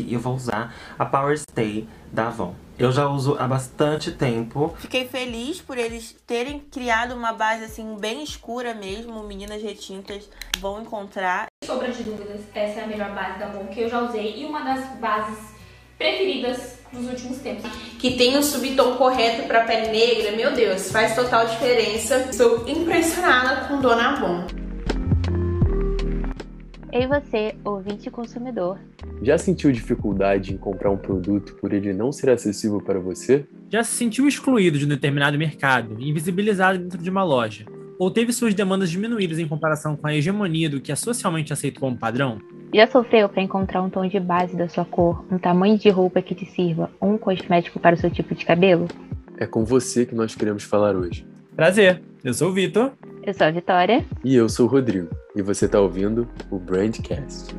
e eu vou usar a Power Stay da Avon. Eu já uso há bastante tempo. Fiquei feliz por eles terem criado uma base assim bem escura mesmo. Meninas retintas vão encontrar. Sem sombra de dúvidas, essa é a melhor base da Avon que eu já usei e uma das bases preferidas nos últimos tempos. Que tem o subtom correto pra pele negra, meu Deus, faz total diferença. Estou impressionada com Dona Avon. Ei você, ouvinte e consumidor. Já sentiu dificuldade em comprar um produto por ele não ser acessível para você? Já se sentiu excluído de um determinado mercado, invisibilizado dentro de uma loja? Ou teve suas demandas diminuídas em comparação com a hegemonia do que é socialmente aceito como padrão? Já sofreu para encontrar um tom de base da sua cor, um tamanho de roupa que te sirva ou um cosmético para o seu tipo de cabelo? É com você que nós queremos falar hoje. Prazer, eu sou o Vitor. Eu sou a Vitória. E eu sou o Rodrigo. E você está ouvindo o Brandcast.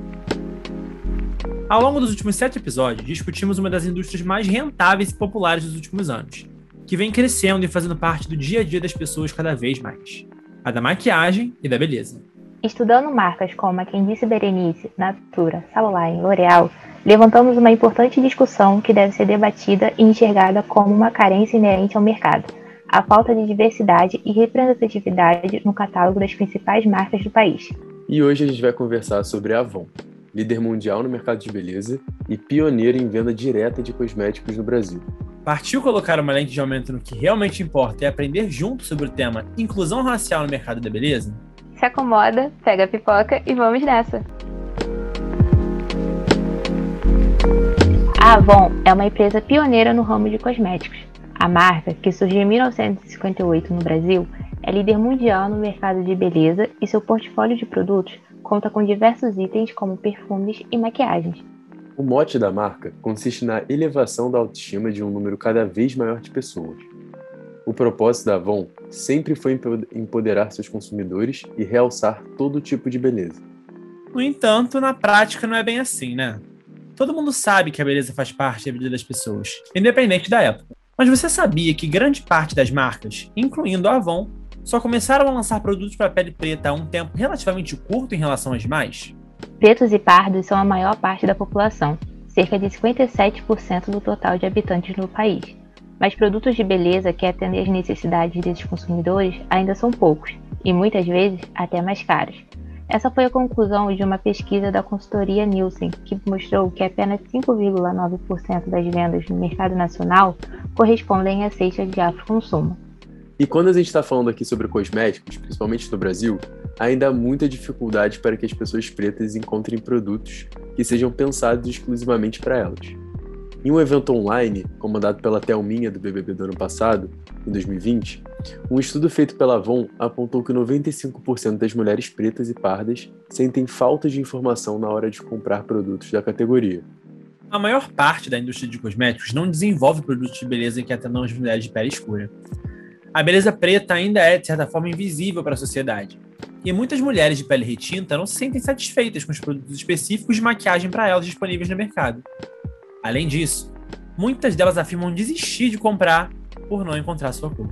Ao longo dos últimos 7 episódios, discutimos uma das indústrias mais rentáveis e populares dos últimos anos, que vem crescendo e fazendo parte do dia a dia das pessoas cada vez mais. A da maquiagem e da beleza. Estudando marcas como a Kendice Berenice, Natura, Salon Line, L'Oreal, levantamos uma importante discussão que deve ser debatida e enxergada como uma carência inerente ao mercado, a falta de diversidade e representatividade no catálogo das principais marcas do país. E hoje a gente vai conversar sobre a Avon, líder mundial no mercado de beleza e pioneira em venda direta de cosméticos no Brasil. Partiu colocar uma lente de aumento no que realmente importa e aprender junto sobre o tema inclusão racial no mercado da beleza? Se acomoda, pega a pipoca e vamos nessa! A Avon é uma empresa pioneira no ramo de cosméticos. A marca, que surgiu em 1958 no Brasil, é líder mundial no mercado de beleza e seu portfólio de produtos conta com diversos itens como perfumes e maquiagens. O mote da marca consiste na elevação da autoestima de um número cada vez maior de pessoas. O propósito da Avon sempre foi empoderar seus consumidores e realçar todo tipo de beleza. No entanto, na prática não é bem assim, né? Todo mundo sabe que a beleza faz parte da vida das pessoas, independente da época. Mas você sabia que grande parte das marcas, incluindo a Avon, só começaram a lançar produtos para a pele preta há um tempo relativamente curto em relação às demais? Pretos e pardos são a maior parte da população, cerca de 57% do total de habitantes no país. Mas produtos de beleza que atendem às necessidades desses consumidores ainda são poucos, e muitas vezes até mais caros. Essa foi a conclusão de uma pesquisa da consultoria Nielsen, que mostrou que apenas 5,9% das vendas no mercado nacional correspondem a cestas de afroconsumo. E quando a gente está falando aqui sobre cosméticos, principalmente no Brasil, ainda há muita dificuldade para que as pessoas pretas encontrem produtos que sejam pensados exclusivamente para elas. Em um evento online, comandado pela Thelminha do BBB do ano passado, em 2020, um estudo feito pela Avon apontou que 95% das mulheres pretas e pardas sentem falta de informação na hora de comprar produtos da categoria. A maior parte da indústria de cosméticos não desenvolve produtos de beleza que atendam as mulheres de pele escura. A beleza preta ainda é, de certa forma, invisível para a sociedade. E muitas mulheres de pele retinta não se sentem satisfeitas com os produtos específicos de maquiagem para elas disponíveis no mercado. Além disso, muitas delas afirmam desistir de comprar por não encontrar sua cor.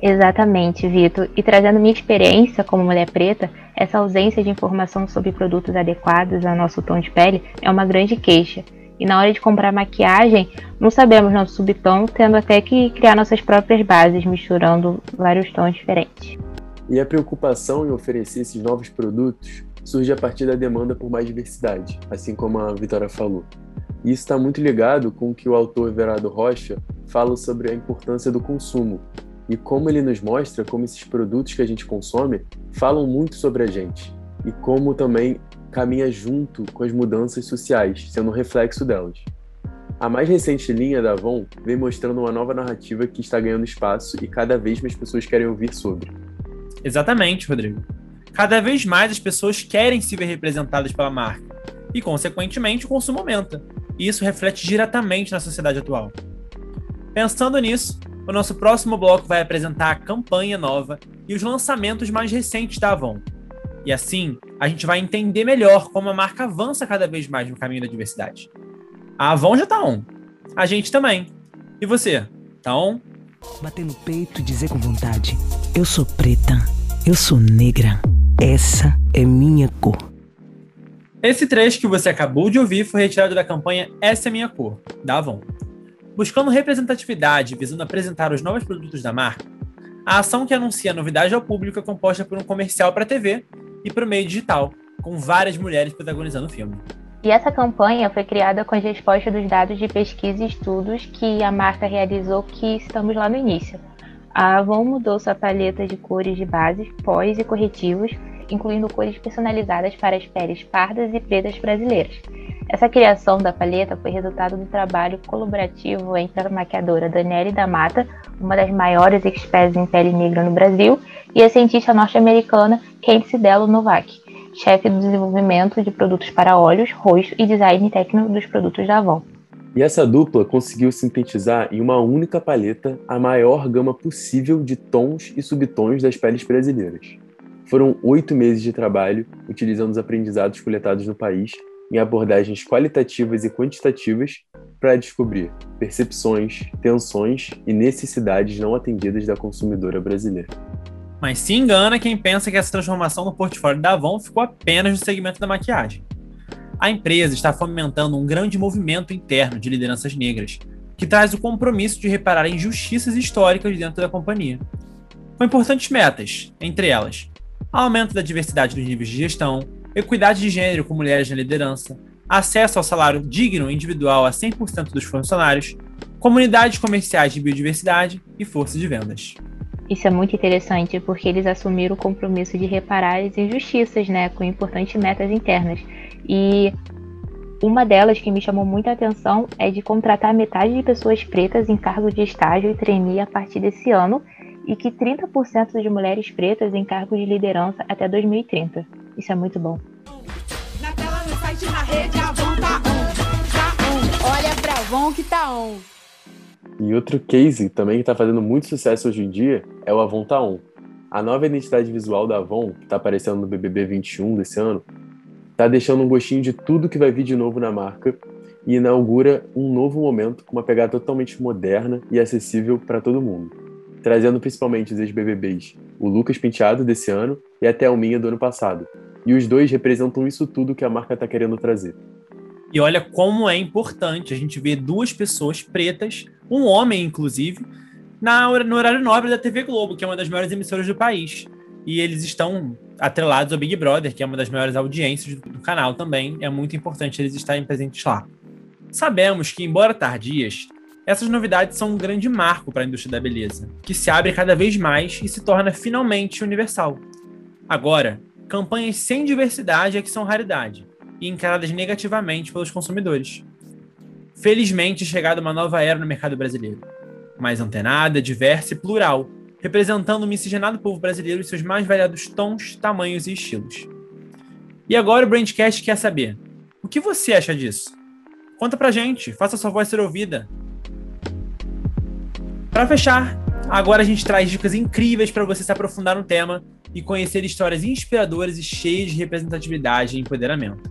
Exatamente, Vitor. E trazendo minha experiência como mulher preta, essa ausência de informação sobre produtos adequados ao nosso tom de pele é uma grande queixa. E na hora de comprar maquiagem, não sabemos nosso subtom, tendo até que criar nossas próprias bases, misturando vários tons diferentes. E a preocupação em oferecer esses novos produtos surge a partir da demanda por mais diversidade, assim como a Vitória falou. E isso está muito ligado com o que o autor Everardo Rocha fala sobre a importância do consumo e como ele nos mostra como esses produtos que a gente consome falam muito sobre a gente e como também caminha junto com as mudanças sociais, sendo um reflexo delas. A mais recente linha da Avon vem mostrando uma nova narrativa que está ganhando espaço e cada vez mais pessoas querem ouvir sobre. Exatamente, Rodrigo. Cada vez mais as pessoas querem se ver representadas pela marca e, consequentemente, o consumo aumenta. E isso reflete diretamente na sociedade atual. Pensando nisso, o nosso próximo bloco vai apresentar a campanha nova e os lançamentos mais recentes da Avon. E assim, a gente vai entender melhor como a marca avança cada vez mais no caminho da diversidade. A Avon já tá on. A gente também. E você, tá on? Bater no peito e dizer com vontade: eu sou preta, eu sou negra, essa é minha cor. Esse trecho que você acabou de ouvir foi retirado da campanha Essa é Minha Cor, da Avon. Buscando representatividade visando apresentar os novos produtos da marca, a ação que anuncia novidade ao público é composta por um comercial para a TV e para o meio digital, com várias mulheres protagonizando o filme. E essa campanha foi criada com as respostas dos dados de pesquisa e estudos que a marca realizou que estamos lá no início. A Avon mudou sua paleta de cores de bases, pós e corretivos, incluindo cores personalizadas para as peles pardas e pretas brasileiras. Essa criação da paleta foi resultado do trabalho colaborativo entre a maquiadora Daniele Damata, uma das maiores experts em pele negra no Brasil, e a cientista norte-americana Kensi Delo Novak, chefe do desenvolvimento de produtos para olhos, rosto e design técnico dos produtos da Avon. E essa dupla conseguiu sintetizar em uma única paleta a maior gama possível de tons e subtons das peles brasileiras. Foram 8 meses de trabalho utilizando os aprendizados coletados no país em abordagens qualitativas e quantitativas para descobrir percepções, tensões e necessidades não atendidas da consumidora brasileira. Mas se engana quem pensa que essa transformação no portfólio da Avon ficou apenas no segmento da maquiagem. A empresa está fomentando um grande movimento interno de lideranças negras, que traz o compromisso de reparar injustiças históricas dentro da companhia. Com importantes metas, entre elas, aumento da diversidade dos níveis de gestão, equidade de gênero com mulheres na liderança, acesso ao salário digno individual a 100% dos funcionários, comunidades comerciais de biodiversidade e força de vendas. Isso é muito interessante porque eles assumiram o compromisso de reparar as injustiças, né, com importantes metas internas. E uma delas que me chamou muita atenção é de contratar metade de pessoas pretas em cargos de estágio e trainee a partir desse ano e que 30% de mulheres pretas em cargos de liderança até 2030. Isso é muito bom. Na tela, no site, na rede, a Avon tá on. Olha pra Avon que tá on. E outro case também que está fazendo muito sucesso hoje em dia é o Avon Tá On. A nova identidade visual da Avon, que está aparecendo no BBB 21 desse ano, está deixando um gostinho de tudo que vai vir de novo na marca e inaugura um novo momento com uma pegada totalmente moderna e acessível para todo mundo, trazendo principalmente os ex-BBBs, o Lucas Penteado desse ano e a Thelminha do ano passado. E os dois representam isso tudo que a marca está querendo trazer. E olha como é importante a gente ver duas pessoas pretas, um homem inclusive, no horário nobre da TV Globo, que é uma das maiores emissoras do país. E eles estão atrelados ao Big Brother, que é uma das maiores audiências do canal também. É muito importante eles estarem presentes lá. Sabemos que, embora tardias, essas novidades são um grande marco para a indústria da beleza, que se abre cada vez mais e se torna finalmente universal. Agora, campanhas sem diversidade é que são raridade e encaradas negativamente pelos consumidores. Felizmente, é chegada uma nova era no mercado brasileiro, mais antenada, diversa e plural, representando o miscigenado povo brasileiro e seus mais variados tons, tamanhos e estilos. E agora o Brandcast quer saber, o que você acha disso? Conta pra gente, faça sua voz ser ouvida. Para fechar, agora a gente traz dicas incríveis para você se aprofundar no tema e conhecer histórias inspiradoras e cheias de representatividade e empoderamento.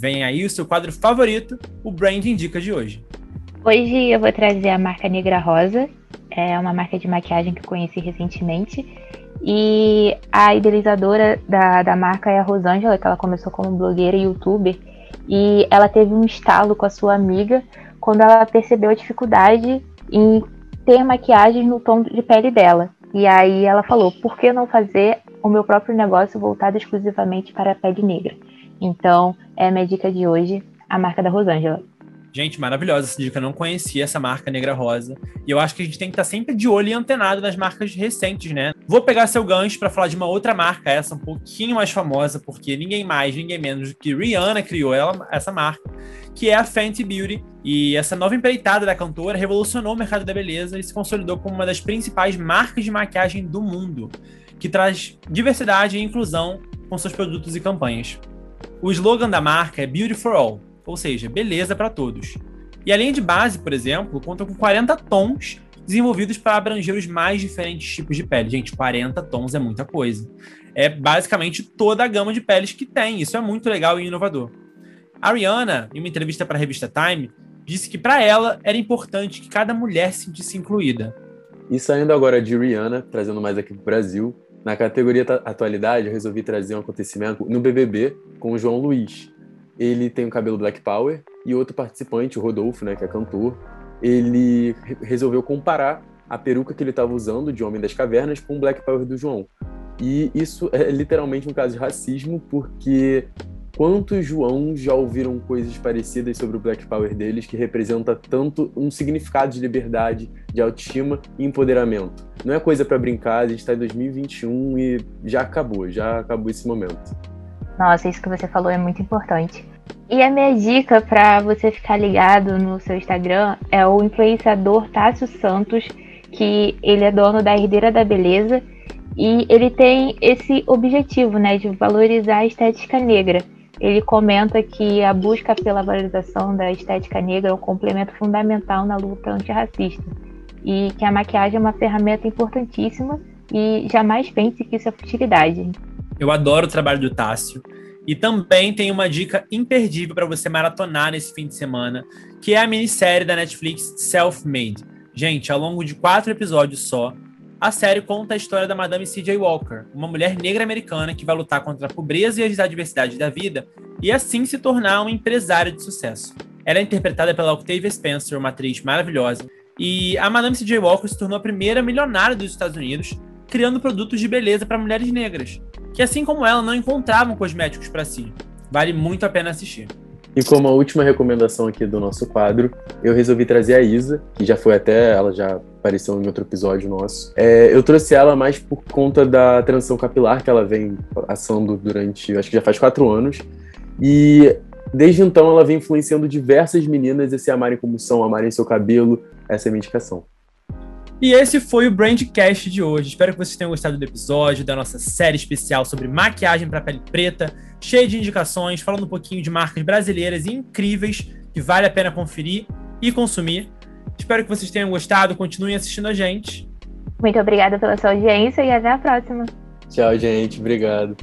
Vem aí o seu quadro favorito, o Brand Indica de hoje. Hoje eu vou trazer a marca Negra Rosa, é uma marca de maquiagem que eu conheci recentemente, e a idealizadora da marca é a Rosângela, que ela começou como blogueira e youtuber, e ela teve um estalo com a sua amiga quando ela percebeu a dificuldade em ter maquiagem no tom de pele dela. E aí ela falou, por que não fazer o meu próprio negócio voltado exclusivamente para a pele negra? Então, é a minha dica de hoje, a marca da Rosângela. Gente, maravilhosa essa dica, eu não conhecia essa marca Negra Rosa. E eu acho que a gente tem que estar sempre de olho e antenado nas marcas recentes, né? Vou pegar seu gancho para falar de uma outra marca, essa um pouquinho mais famosa, porque ninguém mais, ninguém menos do que Rihanna criou essa marca, que é a Fenty Beauty. E essa nova empreitada da cantora revolucionou o mercado da beleza e se consolidou como uma das principais marcas de maquiagem do mundo, que traz diversidade e inclusão com seus produtos e campanhas. O slogan da marca é Beauty for All, ou seja, beleza para todos. E a linha de base, por exemplo, conta com 40 tons desenvolvidos para abranger os mais diferentes tipos de pele. Gente, 40 tons é muita coisa. É basicamente toda a gama de peles que tem. Isso é muito legal e inovador. A Rihanna, em uma entrevista para a revista Time, disse que para ela era importante que cada mulher se sentisse incluída. E saindo agora de Rihanna, trazendo mais aqui para o Brasil, na categoria Atualidade, eu resolvi trazer um acontecimento no BBB com o João Luiz, ele tem um cabelo Black Power, e outro participante, o Rodolfo, né, que é cantor, ele resolveu comparar a peruca que ele estava usando, de Homem das Cavernas, com o Black Power do João. E isso é literalmente um caso de racismo, porque quantos João já ouviram coisas parecidas sobre o Black Power deles, que representa tanto um significado de liberdade, de autoestima e empoderamento? Não é coisa para brincar, a gente está em 2021 e já acabou esse momento. Nossa, isso que você falou é muito importante. E a minha dica para você ficar ligado no seu Instagram é o influenciador Tássio Santos, que ele é dono da Herdeira da Beleza, e ele tem esse objetivo, né, de valorizar a estética negra. Ele comenta que a busca pela valorização da estética negra é um complemento fundamental na luta antirracista, e que a maquiagem é uma ferramenta importantíssima e jamais pense que isso é futilidade. Eu adoro o trabalho do Tássio. E também tem uma dica imperdível para você maratonar nesse fim de semana, que é a minissérie da Netflix Self Made. Gente, ao longo de 4 episódios só, a série conta a história da Madame C.J. Walker, uma mulher negra americana que vai lutar contra a pobreza e as adversidades da vida e assim se tornar uma empresária de sucesso. Ela é interpretada pela Octavia Spencer, uma atriz maravilhosa, e a Madame C.J. Walker se tornou a primeira milionária dos Estados Unidos, criando produtos de beleza para mulheres negras, que assim como ela não encontravam cosméticos para si. Vale muito a pena assistir. E como a última recomendação aqui do nosso quadro, eu resolvi trazer a Isa, que já foi até, ela já apareceu em outro episódio nosso. Eu trouxe ela mais por conta da transição capilar que ela vem passando durante, acho que já faz 4 anos, e desde então ela vem influenciando diversas meninas a se amarem como são, amarem seu cabelo. Essa é a minha indicação. E esse foi o Brandcast de hoje. Espero que vocês tenham gostado do episódio, da nossa série especial sobre maquiagem para pele preta, cheia de indicações, falando um pouquinho de marcas brasileiras e incríveis que vale a pena conferir e consumir. Espero que vocês tenham gostado, continuem assistindo a gente. Muito obrigada pela sua audiência e até a próxima. Tchau, gente. Obrigado.